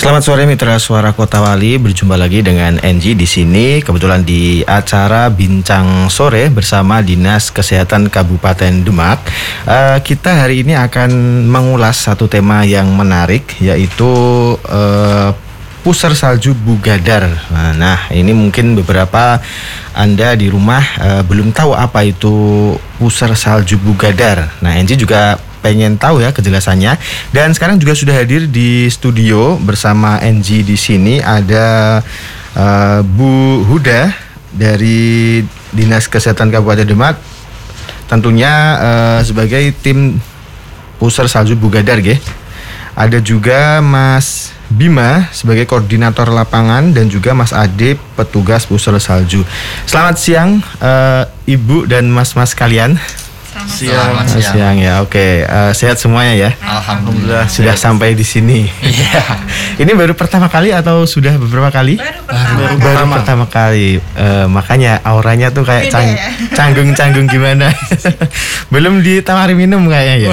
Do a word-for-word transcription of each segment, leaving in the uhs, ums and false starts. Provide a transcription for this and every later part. Selamat sore mitra Suara Kota Wali, berjumpa lagi dengan N G di sini. Kebetulan di acara Bincang Sore bersama Dinas Kesehatan Kabupaten Demak, uh, kita hari ini akan mengulas satu tema yang menarik, yaitu uh, Puser Salju Bugadar. Nah, ini mungkin beberapa Anda di rumah uh, belum tahu apa itu Puser Salju Bugadar. Nah, N G juga pengen tahu ya kejelasannya. Dan sekarang juga sudah hadir di studio bersama N G di sini ada uh, Bu Huda dari Dinas Kesehatan Kabupaten Demak, tentunya uh, sebagai tim Puser Salju Bugadar ge. Ada juga Mas Bima sebagai koordinator lapangan dan juga Mas Ade petugas Puser Salju. Selamat siang uh, Ibu dan Mas-mas kalian. Siang, Selamat siang. siang ya, oke okay. uh, sehat semuanya ya. Alhamdulillah sudah sehat. Sampai di sini. Iya. Ini baru pertama kali atau sudah beberapa kali? Baru pertama. Baru, baru pertama. pertama kali. Uh, makanya auranya tuh kayak cang- ya? canggung-canggung gimana? Belum ditawari minum kayaknya ya.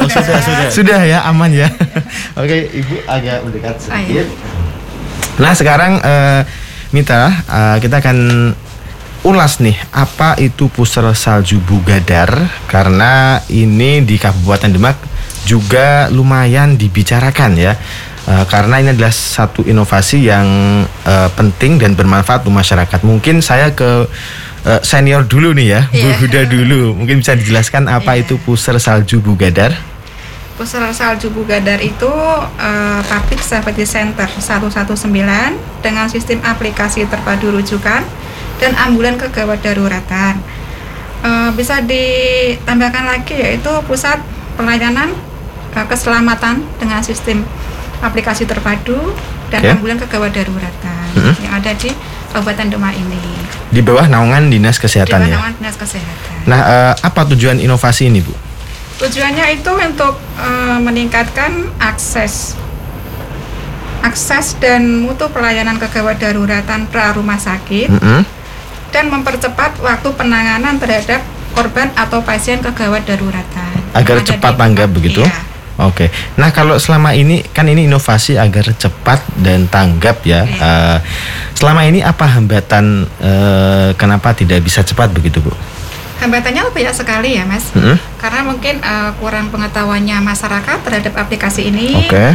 Oh, sudah. Oh, sudah. Sudah ya, aman ya. Oke, okay, Ibu agak mendekat sedikit. Nah sekarang uh, Mita, uh, kita akan ulas nih, apa itu Puser Salju Bugadar? Karena ini di Kabupaten Demak juga lumayan dibicarakan ya, e, karena ini adalah satu inovasi yang e, penting dan bermanfaat untuk masyarakat. Mungkin saya ke e, senior dulu nih ya, yeah. Bu Huda dulu. Mungkin bisa dijelaskan apa yeah. itu Puser Salju Bugadar? Puser Salju Bugadar itu e, Public Safety Center seratus sembilan belas dengan sistem aplikasi terpadu rujukan dan ambulan kegawat daruratan. E, bisa ditambahkan lagi yaitu pusat pelayanan e, keselamatan dengan sistem aplikasi terpadu dan yeah. ambulan kegawat daruratan mm-hmm. yang ada di Kabupaten Demak ini. Di bawah naungan Dinas Kesehatan. Di bawah naungan Dinas Kesehatan. Nah, e, apa tujuan inovasi ini, Bu? Tujuannya itu untuk e, meningkatkan akses akses dan mutu pelayanan kegawat daruratan pra rumah sakit. Mm-hmm. Dan mempercepat waktu penanganan terhadap korban atau pasien kegawat daruratan. Agar Ada cepat tanggap begitu? Iya. Oke. Okay. Nah kalau selama ini, kan ini inovasi agar cepat dan tanggap ya. Iya. Uh, selama ini apa hambatan uh, kenapa tidak bisa cepat begitu, Bu? Hambatannya banyak sekali ya, Mas. Mm-hmm. Karena mungkin uh, kurang pengetahuannya masyarakat terhadap aplikasi ini. Oke. Okay.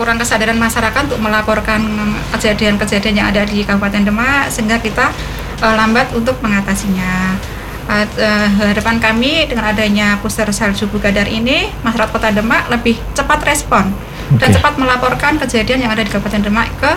Kurang kesadaran masyarakat untuk melaporkan kejadian-kejadian yang ada di Kabupaten Demak, sehingga kita uh, lambat untuk mengatasinya. Uh, uh, harapan kami dengan adanya Puser Salju Bugadar ini, masyarakat Kota Demak lebih cepat respon okay. dan cepat melaporkan kejadian yang ada di Kabupaten Demak ke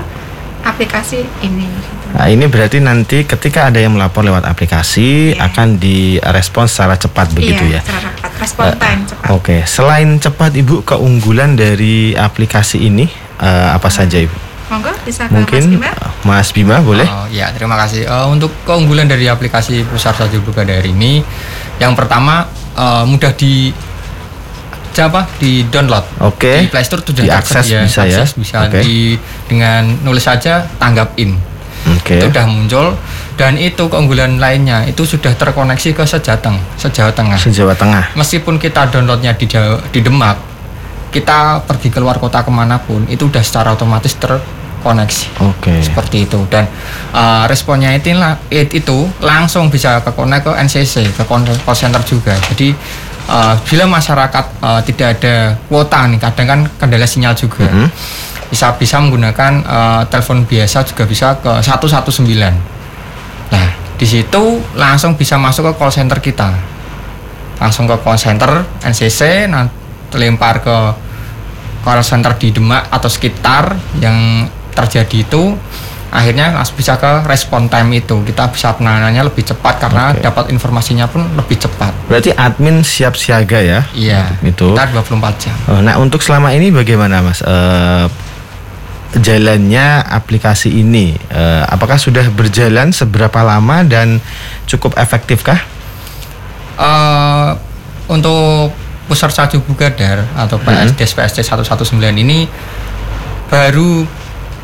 aplikasi ini. Nah, ini berarti nanti ketika ada yang melapor lewat aplikasi yeah. akan direspon secara cepat begitu yeah, ya? Iya, cepat. Respon uh, time cepat. Oke, okay. Selain cepat, Ibu, keunggulan dari aplikasi ini uh, apa uh, saja, Ibu? Monggo, bisa ke Mas Bima. Mas Bima boleh? Oh, ya, terima kasih. Uh, untuk keunggulan dari aplikasi Puser Salju Bugadar ini, yang pertama uh, mudah di apa di download okay. di Play Store sudah diakses ya, bisa ya bisa okay. di dengan nulis saja tanggap in okay. itu sudah muncul. Dan itu keunggulan lainnya, itu sudah terkoneksi ke sejateng sejawa tengah sejawa tengah meskipun kita downloadnya di Jawa, di Demak, kita pergi keluar kota kemanapun itu sudah secara otomatis terkoneksi okay. seperti itu. Dan uh, responnya itu itu langsung bisa ke connect ke N C C, ke call center juga. Jadi Uh, bila masyarakat uh, tidak ada kuota nih, kadang kan kendala sinyal juga mm-hmm. bisa bisa menggunakan uh, telepon biasa juga bisa ke seratus sembilan belas. Nah di situ langsung bisa masuk ke call center kita, langsung ke call center N C C, nanti lempar ke call center di Demak atau sekitar yang terjadi itu, akhirnya langsung bisa ke respon time itu. Kita bisa penanganannya lebih cepat karena okay. dapat informasinya pun lebih cepat. Berarti admin siap siaga ya? Iya, itu. Kita dua puluh empat jam. Oh, nah untuk selama ini bagaimana Mas? Uh, jalannya aplikasi ini, uh, apakah sudah berjalan seberapa lama dan cukup efektifkah? Uh, untuk Puser Salju Bugadar atau P S D S P S D seratus sembilan belas ini baru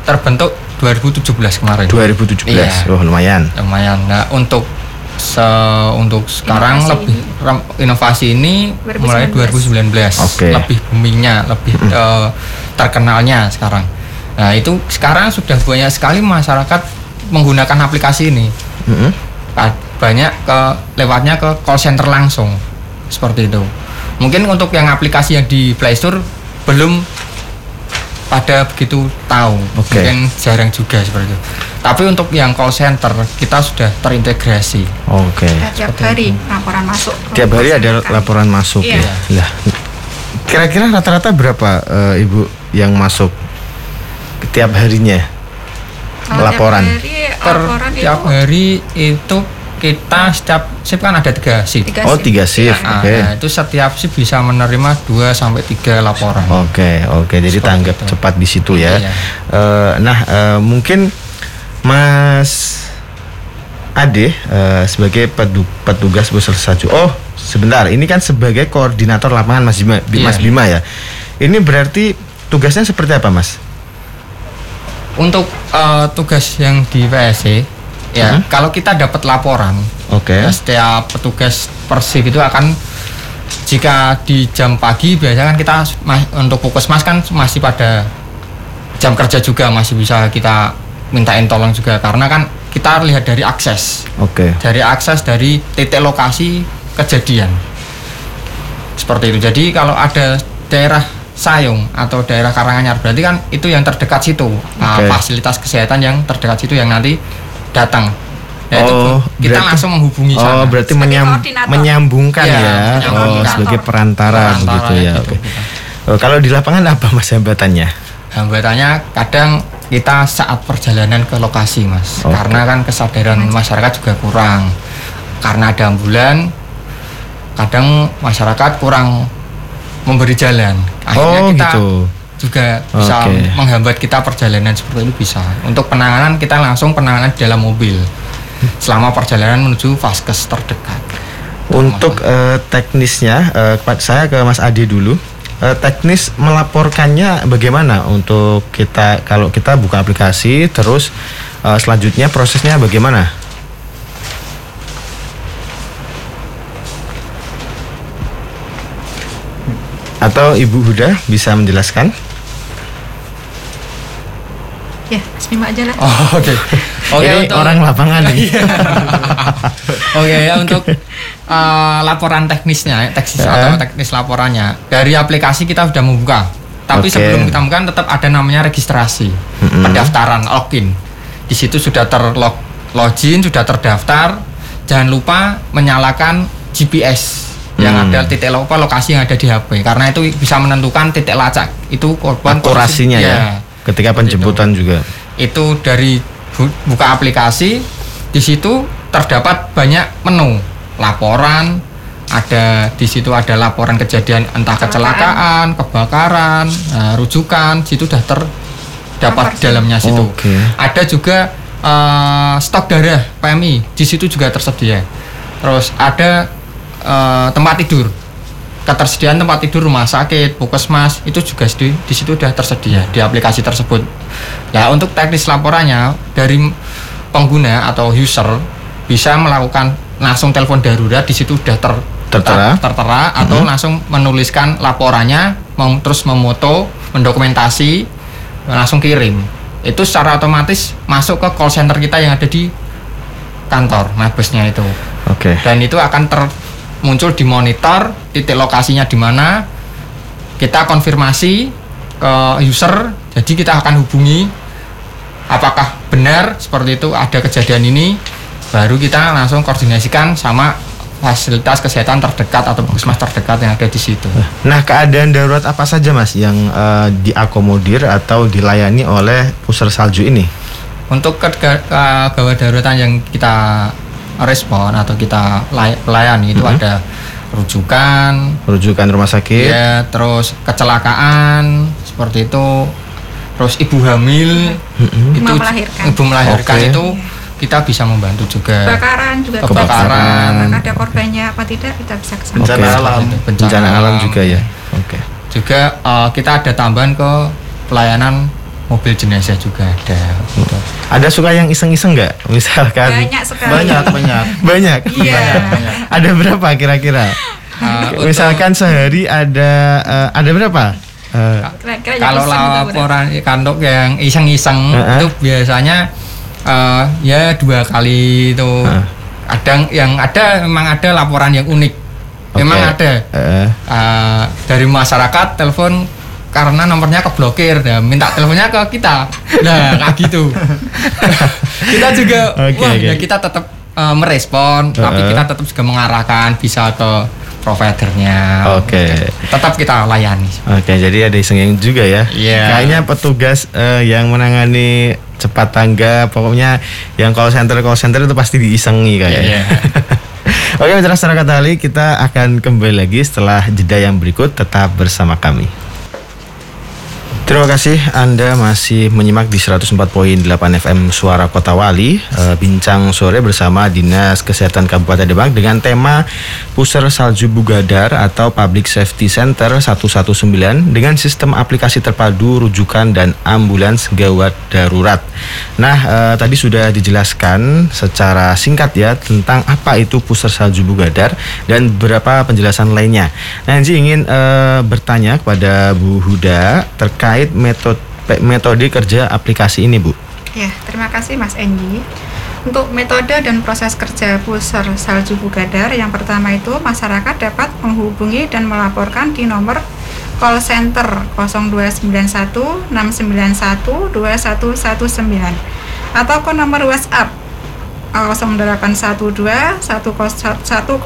terbentuk dua ribu tujuh belas kemarin. dua ribu tujuh belas. Iya. Oh, lumayan. Lumayan. Nah, untuk se untuk sekarang inovasi lebih ini. Rem, inovasi ini dua ribu sembilan belas. Mulai dua ribu sembilan belas. Okay. Lebih boomingnya, lebih uh, terkenalnya sekarang. Nah itu sekarang sudah banyak sekali masyarakat menggunakan aplikasi ini. Mm-hmm. Banyak ke lewatnya ke call center langsung seperti itu. Mungkin untuk yang aplikasi yang di Play Store belum pada begitu tahu, okay. Mungkin jarang juga seperti itu. Tapi untuk yang call center kita sudah terintegrasi. Oke. Okay. Tiap hari laporan masuk. Tiap hari ada laporan masuk. Iya. Ya. Lah. Kira-kira rata-rata berapa uh, Ibu yang masuk tiap harinya? Kalau laporan. Tiap hari, tiap hari itu kita setiap shift kan ada tiga shift. Tiga oh tiga shift, oke. Okay. Nah, itu setiap shift bisa menerima dua sampai tiga laporan. Oke okay, oke. Okay. Jadi tanggap itu cepat di situ ya. Iya. Uh, nah uh, mungkin Mas Ade uh, sebagai petugas Puser Salju. Oh sebentar, ini kan sebagai koordinator lapangan Mas Bima, iya. Mas Bima ya. Ini berarti tugasnya seperti apa Mas? Untuk uh, tugas yang di P S C. Ya, hmm. Kalau kita dapat laporan, okay. Ya, setiap petugas persif itu akan, jika di jam pagi biasanya kan kita mas, untuk puskesmas kan masih pada jam kerja juga masih bisa kita mintain tolong juga karena kan kita lihat dari akses, okay. Dari akses dari titik lokasi kejadian seperti itu. Jadi kalau ada daerah Sayung atau daerah Karanganyar berarti kan itu yang terdekat situ, okay. Nah, fasilitas kesehatan yang terdekat situ yang nanti datang. Ya, oh, itu kita berarti langsung menghubungi oh, sana. Oh, berarti menyam, menyambungkan ya. ya. Menyambungkan. Oh, sebagai perantara, perantara begitu ya. Gitu, oke. Gitu. Oh, kalau di lapangan apa Mas hambatannya? Hambatannya kadang kita saat perjalanan ke lokasi, Mas. Okay. Karena kan kesadaran masyarakat juga kurang. Karena ada ambulan, kadang masyarakat kurang memberi jalan. Akhirnya oh, kita gitu. Juga bisa okay. Menghambat kita perjalanan seperti itu bisa. Untuk penanganan kita langsung penanganan di dalam mobil selama perjalanan menuju vaskes terdekat. Untuk uh, teknisnya uh, saya ke Mas Ade dulu. Uh, teknis melaporkannya bagaimana untuk kita kalau kita buka aplikasi terus uh, selanjutnya prosesnya bagaimana? Atau Ibu Huda bisa menjelaskan? Ya, Bismillah aja lah. Oh, oke. Okay. Oke, okay, untuk orang lapangan nih. Oke, okay, ya untuk uh, laporan teknisnya, teknis yeah. Atau teknis laporannya. Dari aplikasi kita sudah membuka. Tapi okay. Sebelum kita buka tetap ada namanya registrasi, mm-hmm. Pendaftaran, login. Di situ sudah terlog login, sudah terdaftar. Jangan lupa menyalakan G P S. Yang hmm. ada titik lupa lokasi yang ada di H P karena itu bisa menentukan titik lacak itu korban akurasinya ya, ya ketika penjemputan itu. Juga itu dari buka aplikasi di situ terdapat banyak menu laporan ada di situ ada laporan kejadian entah kecelakaan kebakaran nah, rujukan situ sudah terdapat di dalamnya situ okay. Ada juga uh, stok darah P M I di situ juga tersedia terus ada Uh, tempat tidur, ketersediaan tempat tidur rumah sakit, puskesmas itu juga di, di situ sudah tersedia di aplikasi tersebut. Nah untuk teknis laporannya dari pengguna atau user bisa melakukan langsung telepon darurat di situ sudah ter, tertera, ter, tertera mm-hmm. Atau langsung menuliskan laporannya, mem, terus memoto, mendokumentasi, langsung kirim. Itu secara otomatis masuk ke call center kita yang ada di kantor Mabesnya itu. Oke. Okay. Dan itu akan ter muncul di monitor titik lokasinya di mana kita konfirmasi ke user jadi kita akan hubungi apakah benar seperti itu ada kejadian ini baru kita langsung koordinasikan sama fasilitas kesehatan terdekat atau puskesmas terdekat yang ada di situ. Nah keadaan darurat apa saja Mas yang uh, diakomodir atau dilayani oleh Puser Salju ini? Untuk kegawat daruratan yang kita respon atau kita lay- layani itu mm-hmm. Ada rujukan, rujukan rumah sakit, ya, terus kecelakaan seperti itu, terus ibu hamil, mm-hmm. Itu melahirkan. Ibu melahirkan okay. Itu kita bisa membantu juga. Kebakaran juga. Kebakaran. Bisa. Ada korbannya apa tidak kita bisa kesana. Bencana okay. Alam, bencana, bencana alam juga ya. Oke. Okay. Juga uh, kita ada tambahan ke pelayanan mobil jenazah juga ada. Gitu. Ada suka yang iseng-iseng nggak? Misalkan banyak sekali. Banyak banyak. Banyak. Iya. Banyak. Ada berapa kira-kira? Uh, Misalkan sehari ada uh, ada berapa? Uh, kalau laporan kantuk yang iseng-iseng uh-huh. itu biasanya uh, ya dua kali itu uh. ada yang ada memang ada laporan yang unik okay. memang ada uh. Uh, dari masyarakat telepon karena nomornya keblokir dan minta teleponnya ke kita nah kayak gitu kita juga okay, wah okay. Ya kita tetap uh, merespon uh-huh. tapi kita tetap juga mengarahkan bisa ke providernya, oke, okay. tetap kita layani. Oke, okay, jadi ada iseng juga ya. Yeah. Kayaknya petugas uh, yang menangani cepat tanggap, pokoknya yang call center call center itu pasti diisengi kayaknya. Yeah. Oke, okay, mitra Suara Kota Wali, kita akan kembali lagi setelah jeda yang berikut. Tetap bersama kami. Terima kasih Anda masih menyimak di seratus empat koma delapan F M Suara Kota Wali, bincang sore bersama Dinas Kesehatan Kabupaten Demak dengan tema Puser Salju Bugadar atau Public Safety Center seratus sembilan belas dengan sistem aplikasi terpadu rujukan dan ambulans gawat darurat. Nah, eh, tadi sudah dijelaskan secara singkat ya tentang apa itu Puser Salju Bugadar dan beberapa penjelasan lainnya. Nah, Enji ingin eh, bertanya kepada Bu Huda terkait Metode, metode kerja aplikasi ini, Bu. Ya, terima kasih Mas Enji. Untuk metode dan proses kerja Puser Salju Bugadar, yang pertama itu masyarakat dapat menghubungi dan melaporkan di nomor call center nol dua sembilan satu enam sembilan satu dua satu satu sembilan atau ke nomor WhatsApp nol delapan satu dua satu nol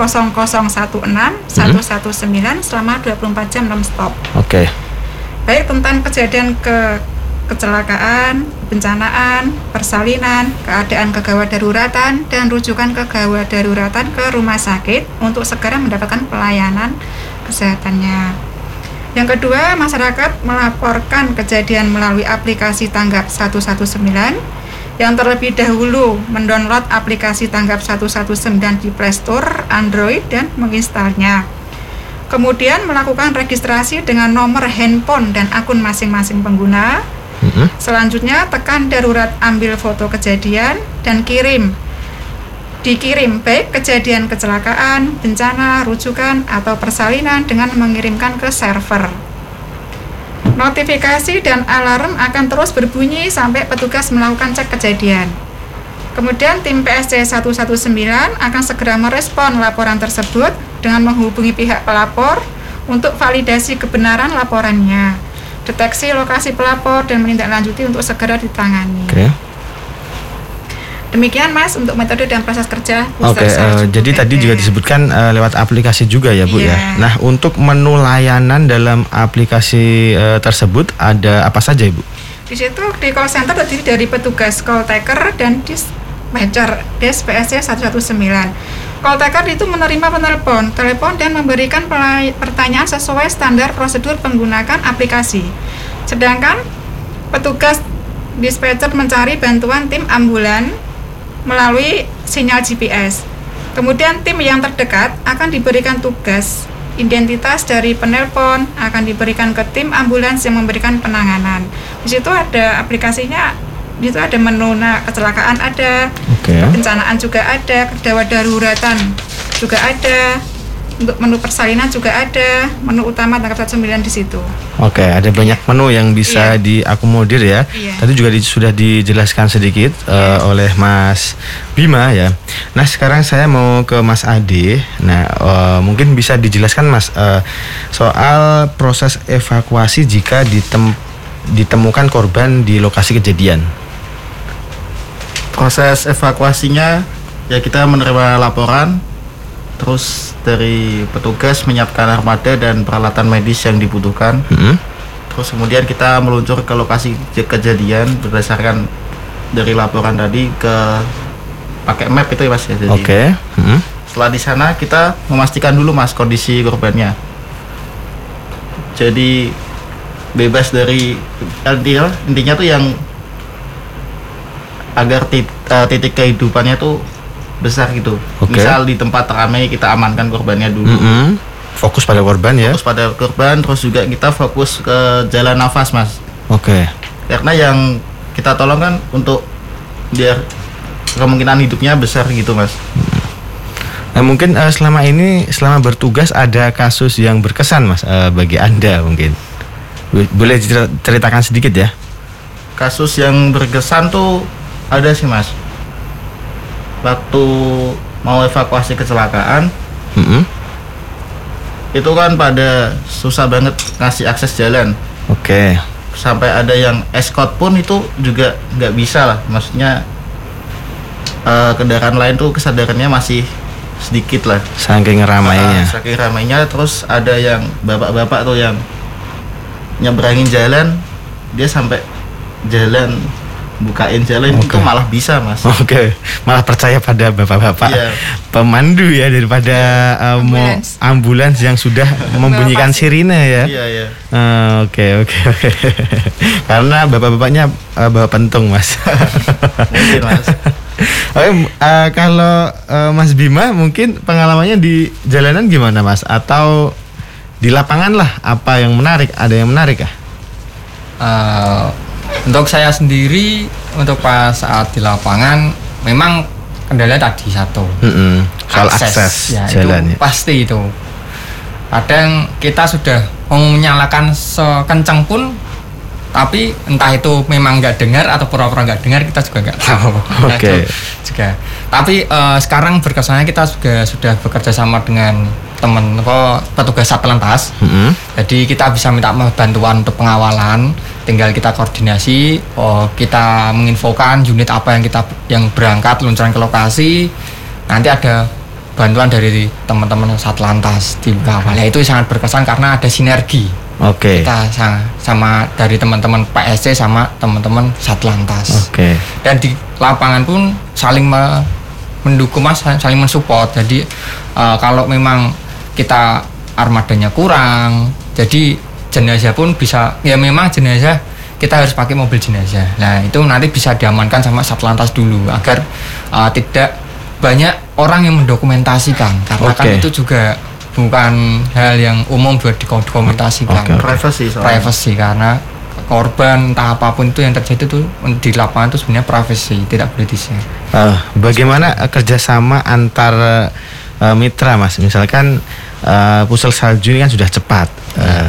nol satu enam satu satu sembilan selama dua puluh empat jam non-stop. Oke. Okay. Baik tentang kejadian ke kecelakaan, bencanaan, persalinan, keadaan kegawat daruratan, dan rujukan kegawat daruratan ke rumah sakit untuk segera mendapatkan pelayanan kesehatannya. Yang kedua, masyarakat melaporkan kejadian melalui aplikasi Tanggap seratus sembilan belas yang terlebih dahulu mendownload aplikasi Tanggap seratus sembilan belas di Play Store Android dan menginstalnya. Kemudian melakukan registrasi dengan nomor handphone dan akun masing-masing pengguna. Mm-hmm. Selanjutnya tekan darurat ambil foto kejadian dan kirim. Dikirim baik kejadian kecelakaan, bencana, rujukan, atau persalinan dengan mengirimkan ke server. Notifikasi dan alarm akan terus berbunyi sampai petugas melakukan cek kejadian. Kemudian tim P S C seratus sembilan belas akan segera merespon laporan tersebut dengan menghubungi pihak pelapor untuk validasi kebenaran laporannya, deteksi lokasi pelapor, dan menindaklanjuti untuk segera ditangani. Oke. Okay. Demikian Mas untuk metode dan proses kerja. Oke, okay, uh, jadi tadi juga disebutkan uh, lewat aplikasi juga ya Bu yeah. ya. Nah, untuk menu layanan dalam aplikasi uh, tersebut ada apa saja Ibu? Di situ di call center terdiri dari petugas call taker dan dispatcher desk P S C seratus sembilan belas. Call taker itu menerima penelpon, telepon dan memberikan pelay- pertanyaan sesuai standar prosedur penggunaan aplikasi. Sedangkan petugas dispatcher mencari bantuan tim ambulan melalui sinyal G P S. Kemudian tim yang terdekat akan diberikan tugas, identitas dari penelpon akan diberikan ke tim ambulans yang memberikan penanganan. Di situ ada aplikasinya. Itu ada menu kecelakaan ada, okay. Bencanaan juga ada, gawat daruratan juga ada, untuk menu persalinan juga ada, menu utama Tanggap seratus sembilan belas di situ. Oke, okay, ada banyak yeah. menu yang bisa yeah. diakomodir ya. Yeah. Tadi juga di, sudah dijelaskan sedikit yeah. uh, oleh Mas Bima ya. Nah, sekarang saya mau ke Mas Ade. Nah, uh, mungkin bisa dijelaskan Mas uh, soal proses evakuasi jika ditem- ditemukan korban di lokasi kejadian. Proses evakuasinya ya kita menerima laporan, terus dari petugas menyiapkan armada dan peralatan medis yang dibutuhkan. Mm-hmm. Terus kemudian kita meluncur ke lokasi kejadian berdasarkan dari laporan tadi ke pakai map itu ya Mas ya. Oke. Okay. Mm-hmm. Setelah di sana kita memastikan dulu Mas kondisi korbannya. Jadi bebas dari intinya, intinya tuh yang agar tit, uh, titik kehidupannya tuh besar gitu. Okay. Misal di tempat ramai kita amankan korbannya dulu. Mm-hmm. Fokus pada korban ya. Fokus pada korban, terus juga kita fokus ke jalan nafas Mas. Oke. Okay. Karena yang kita tolong kan untuk biar kemungkinan hidupnya besar gitu Mas. Nah, mungkin uh, selama ini selama bertugas ada kasus yang berkesan Mas uh, bagi Anda mungkin. Boleh diceritakan sedikit ya? Kasus yang berkesan tuh ada sih mas. Waktu mau evakuasi kecelakaan, mm-hmm. itu kan pada susah banget ngasih akses jalan. Oke. Okay. Sampai ada yang escort pun itu juga nggak bisa lah. Maksudnya uh, kendaraan lain tuh kesadarannya masih sedikit lah. Saking ramainya. Uh, saking ramainya, terus ada yang bapak-bapak tuh yang nyeberangin jalan, dia sampai jalan bukain jalan okay. itu malah bisa mas. Oke, okay. Malah percaya pada bapak-bapak yeah. pemandu ya daripada yeah. um, ambulans. ambulans yang sudah membunyikan sirine ya. Oke oke oke. Karena bapak-bapaknya uh, bawa pentung mas. Mungkin mas. Oke, uh, kalau uh, Mas Bima mungkin pengalamannya di jalanan gimana mas? Atau di lapangan lah apa yang menarik? Ada yang menarik kah? Uh, Untuk saya sendiri, untuk pas saat di lapangan, memang kendala tadi satu, mm-hmm. soal akses, akses ya, jalan itu ya. Pasti itu. Kadang kita sudah menyalakan sekencang pun, tapi entah itu memang nggak dengar atau pura-pura nggak dengar, kita juga nggak tahu. Oke. Okay. Juga. Tapi uh, sekarang berkesannya kita juga sudah bekerja sama dengan teman apa, petugas Satlantas. Mm-hmm. Jadi kita bisa minta bantuan untuk pengawalan. Tinggal kita koordinasi, oh, kita menginfokan unit apa yang kita yang berangkat luncuran ke lokasi. Nanti ada bantuan dari teman-teman Satlantas di Bawah. Ya, itu sangat berkesan karena ada sinergi. Oke. Okay. Kita sama, sama dari teman-teman P S C sama teman-teman Satlantas. Oke. Okay. Dan di lapangan pun saling me- mendukung mas, saling mensupport. Jadi uh, kalau memang kita armadanya kurang, jadi jenazah pun bisa, ya memang jenazah kita harus pakai mobil jenazah. Nah itu nanti bisa diamankan sama Satlantas dulu agar uh, tidak banyak orang yang mendokumentasikan karena okay. kan itu juga bukan hal yang umum buat dikomentasikan. Okay, okay. Privacy soalnya. Privacy karena korban entah apapun itu yang terjadi tuh di lapangan itu sebenarnya privacy, tidak boleh di-share. Uh, bagaimana kerjasama antar uh, mitra mas? Misalkan uh, Puser Salju ini kan sudah cepat. Uh,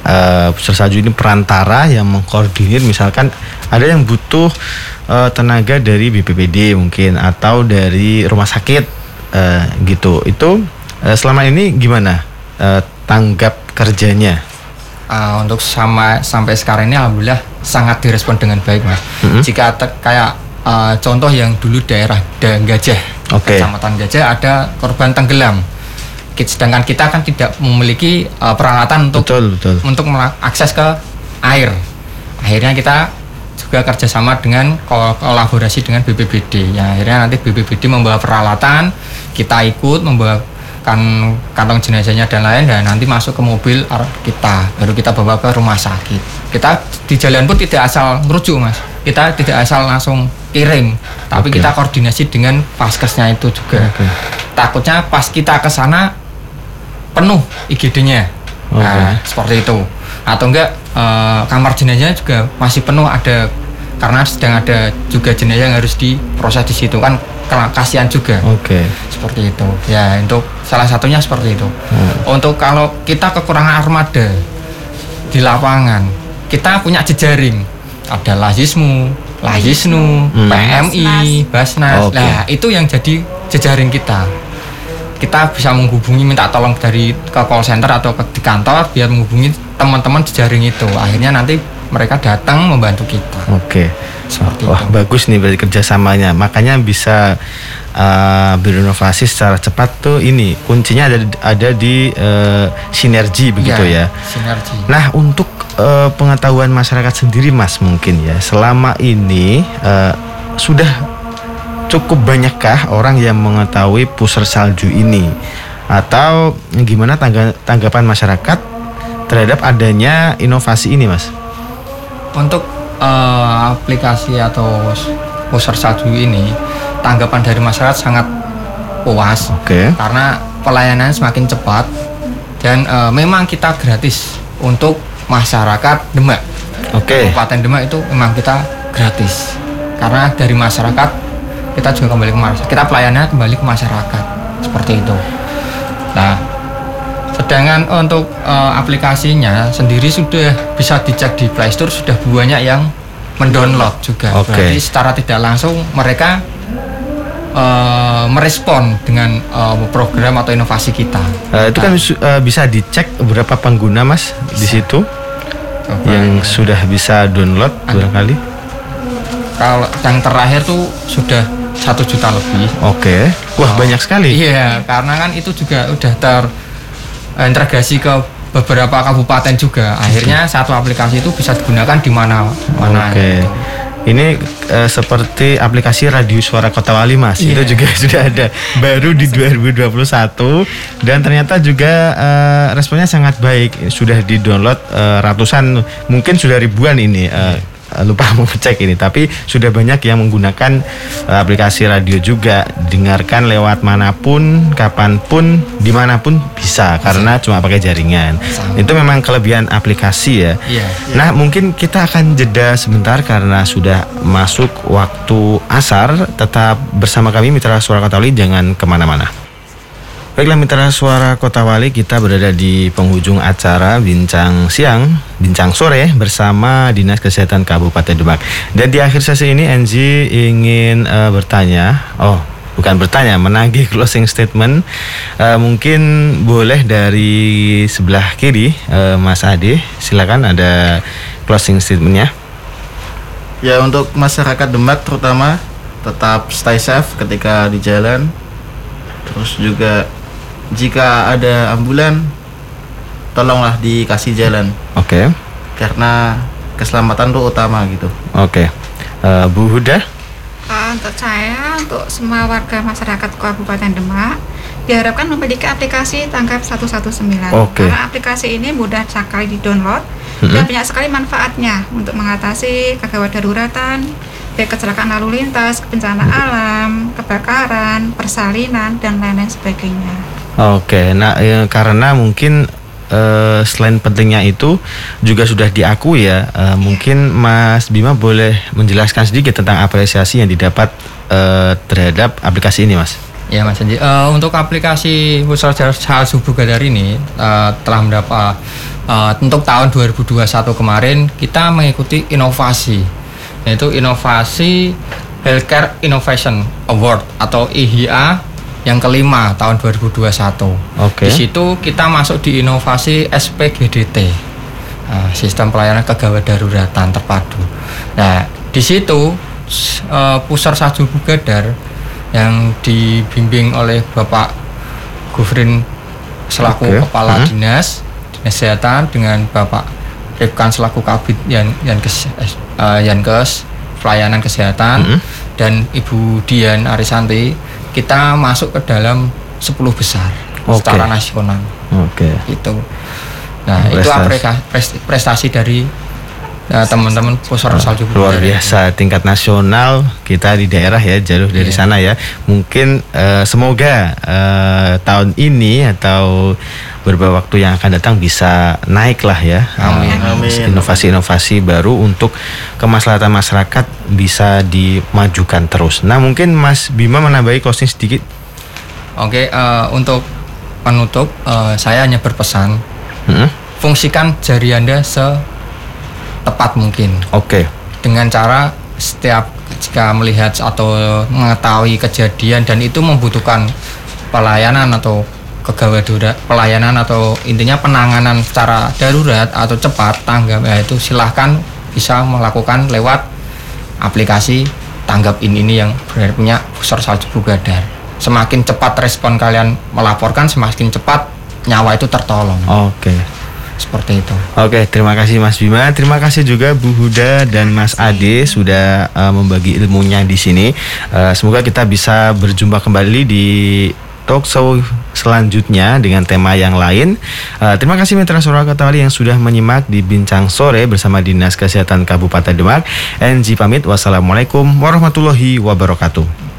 Uh, Puser Salju ini perantara yang mengkoordinir, misalkan ada yang butuh uh, tenaga dari B P B D mungkin atau dari rumah sakit uh, gitu. Itu uh, selama ini gimana uh, tanggap kerjanya? Uh, untuk sama sampai sekarang ini alhamdulillah sangat direspon dengan baik mas. Mm-hmm. Jika te- kayak uh, contoh yang dulu daerah Gajah, okay. Kecamatan Gajah ada korban tenggelam. Sedangkan kita kan tidak memiliki uh, peralatan untuk betul, betul. untuk mengakses ke air. Akhirnya kita juga kerjasama dengan kolaborasi dengan B P B D. Ya, akhirnya nanti B P B D membawa peralatan, kita ikut membawa kan kantong jenazahnya dan lain, dan nanti masuk ke mobil kita, baru kita bawa ke rumah sakit. Kita di jalan pun tidak asal merujuk mas, kita tidak asal langsung kirim, tapi okay. kita koordinasi dengan paskesnya itu juga. Okay. Takutnya pas kita kesana penuh I G D-nya, okay. nah, seperti itu. Atau enggak e, kamar jenazahnya juga masih penuh ada, karena sedang ada juga jenazah yang harus diproses di situ kan. Kasihan juga, okay. seperti itu. Ya, untuk salah satunya seperti itu. Hmm. Untuk kalau kita kekurangan armada di lapangan, kita punya jejaring. Ada Lazismu, Lazisnu, hmm. P M I, Baznas. Okay. Nah, itu yang jadi jejaring kita. Kita bisa menghubungi, minta tolong dari ke call center atau ke di kantor biar menghubungi teman-teman jejaring itu. Akhirnya nanti mereka datang membantu kita. Oke. Okay. Wah, itu. Bagus nih berarti kerjasamanya. Makanya bisa uh, berinovasi secara cepat tuh ini. Kuncinya ada ada di uh, sinergi begitu ya. ya. Sinergi. Nah, untuk uh, pengetahuan masyarakat sendiri Mas mungkin ya. Selama ini uh, sudah cukup banyakkah orang yang mengetahui Puser Salju ini? Atau gimana tangga, tanggapan masyarakat terhadap adanya inovasi ini, Mas? Untuk uh, aplikasi atau Puser Salju ini tanggapan dari masyarakat sangat puas, okay. karena pelayanannya semakin cepat dan uh, memang kita gratis untuk masyarakat Demak, okay. Kabupaten Demak itu memang kita gratis karena dari masyarakat kita juga kembali ke masyarakat, kita pelayanannya kembali ke masyarakat seperti itu. Nah, cadangan untuk uh, aplikasinya sendiri sudah bisa dicek di Play Store, sudah banyak yang mendownload juga. Okay. Berarti secara tidak langsung mereka uh, merespon dengan uh, program atau inovasi kita. Uh, itu kan uh, bisa dicek berapa pengguna Mas bisa. Di situ coba yang ya. Sudah bisa download dua kali. Kalau yang terakhir tuh sudah satu juta lebih. Oke. Okay. Wah, oh, banyak sekali. Iya, karena kan itu juga udah terintegrasi ke beberapa kabupaten juga. Akhirnya satu aplikasi itu bisa digunakan di mana mana. Oke. Okay. Ini e, seperti aplikasi radio Suara Kota Wali, Mas. Yeah. Itu juga sudah ada baru di dua ribu dua puluh satu dan ternyata juga e, responnya sangat baik. Sudah di-download e, ratusan, mungkin sudah ribuan ini. E, lupa mau cek ini, tapi sudah banyak yang menggunakan aplikasi radio juga. Dengarkan lewat manapun, kapanpun, dimanapun bisa, karena cuma pakai jaringan. Sama. Itu memang kelebihan aplikasi ya. Iya, iya. Nah, mungkin kita akan jeda sebentar karena sudah masuk waktu asar. Tetap bersama kami Mitra Suara Kota Wali, jangan kemana-mana. Baiklah Mitra Suara Kota Wali, kita berada di penghujung acara Bincang Siang, Bincang Sore bersama Dinas Kesehatan Kabupaten Demak. Dan di akhir sesi ini Angie ingin uh, bertanya, oh bukan bertanya, menagih closing statement. Uh, mungkin boleh dari sebelah kiri, uh, Mas Ade, silakan ada closing statementnya. Ya, untuk masyarakat Demak terutama tetap stay safe ketika di jalan. Terus juga jika ada ambulan, tolonglah dikasih jalan. Oke. Okay. Karena keselamatan itu utama gitu. Oke. Okay. Uh, Bu Huda? Uh, untuk saya, untuk semua warga masyarakat Kabupaten Demak, diharapkan memiliki aplikasi Tanggap seratus sembilan belas. Okay. Karena aplikasi ini mudah sekali di-download mm-hmm. dan banyak sekali manfaatnya untuk mengatasi kegawat daruratan, baik kecelakaan lalu lintas, bencana alam, kebakaran, persalinan, dan lain-lain sebagainya. Oke, nah ya, karena mungkin eh, selain pentingnya itu juga sudah diakui ya, eh, mungkin Mas Bima boleh menjelaskan sedikit tentang apresiasi yang didapat eh, terhadap aplikasi ini, Mas. Ya, Mas Anji, uh, untuk aplikasi Puser Salju Bugadar ini uh, telah mendapat uh, untuk tahun dua ribu dua puluh satu kemarin kita mengikuti inovasi, yaitu inovasi Healthcare Innovation Award atau I H I A yang kelima tahun dua ribu dua puluh satu. Okay. Di situ kita masuk di inovasi S P G D T, uh, sistem pelayanan kegawat daruratan terpadu. Nah, di situ uh, Puser Salju Bugadar yang dibimbing oleh Bapak Gufrin selaku okay. Kepala uh-huh. Dinas Dinas Kesehatan dengan Bapak Rifkan selaku Kabid yang yang kes, uh, yang kes pelayanan kesehatan uh-huh. dan Ibu Dian Arisanti, kita masuk ke dalam sepuluh besar okay. secara nasional. Oke. Okay. Itu. Nah, prestasi. Itu aplikasi prestasi dari Nah, teman-teman Puser Salju Bugadar. Luar biasa, tingkat nasional kita di daerah ya, jauh dari yeah. sana ya. Mungkin uh, semoga uh, tahun ini atau beberapa waktu yang akan datang bisa naik lah ya. Amin. Uh, inovasi-inovasi baru untuk kemaslahatan masyarakat bisa dimajukan terus. Nah, mungkin Mas Bima menambahi closing sedikit. Oke, okay, uh, untuk penutup uh, saya hanya berpesan hmm? fungsikan jari Anda se tepat mungkin. Oke. Okay. Dengan cara setiap jika melihat atau mengetahui kejadian dan itu membutuhkan pelayanan atau kegawat darurat, pelayanan atau intinya penanganan secara darurat atau cepat tanggap, ya itu silahkan bisa melakukan lewat aplikasi Tanggap ini ini yang benar punya Puser Salju Bugadar. Semakin cepat respon kalian melaporkan, semakin cepat nyawa itu tertolong. Oke. Okay. Seperti itu. Oke, terima kasih Mas Bima, terima kasih juga Bu Huda dan Mas Ade sudah uh, membagi ilmunya di sini. Uh, semoga kita bisa berjumpa kembali di talk show selanjutnya dengan tema yang lain. Uh, terima kasih Mitra Suara Kota Wali yang sudah menyimak di Bincang Sore bersama Dinas Kesehatan Kabupaten Demak. N G pamit, wassalamualaikum warahmatullahi wabarakatuh.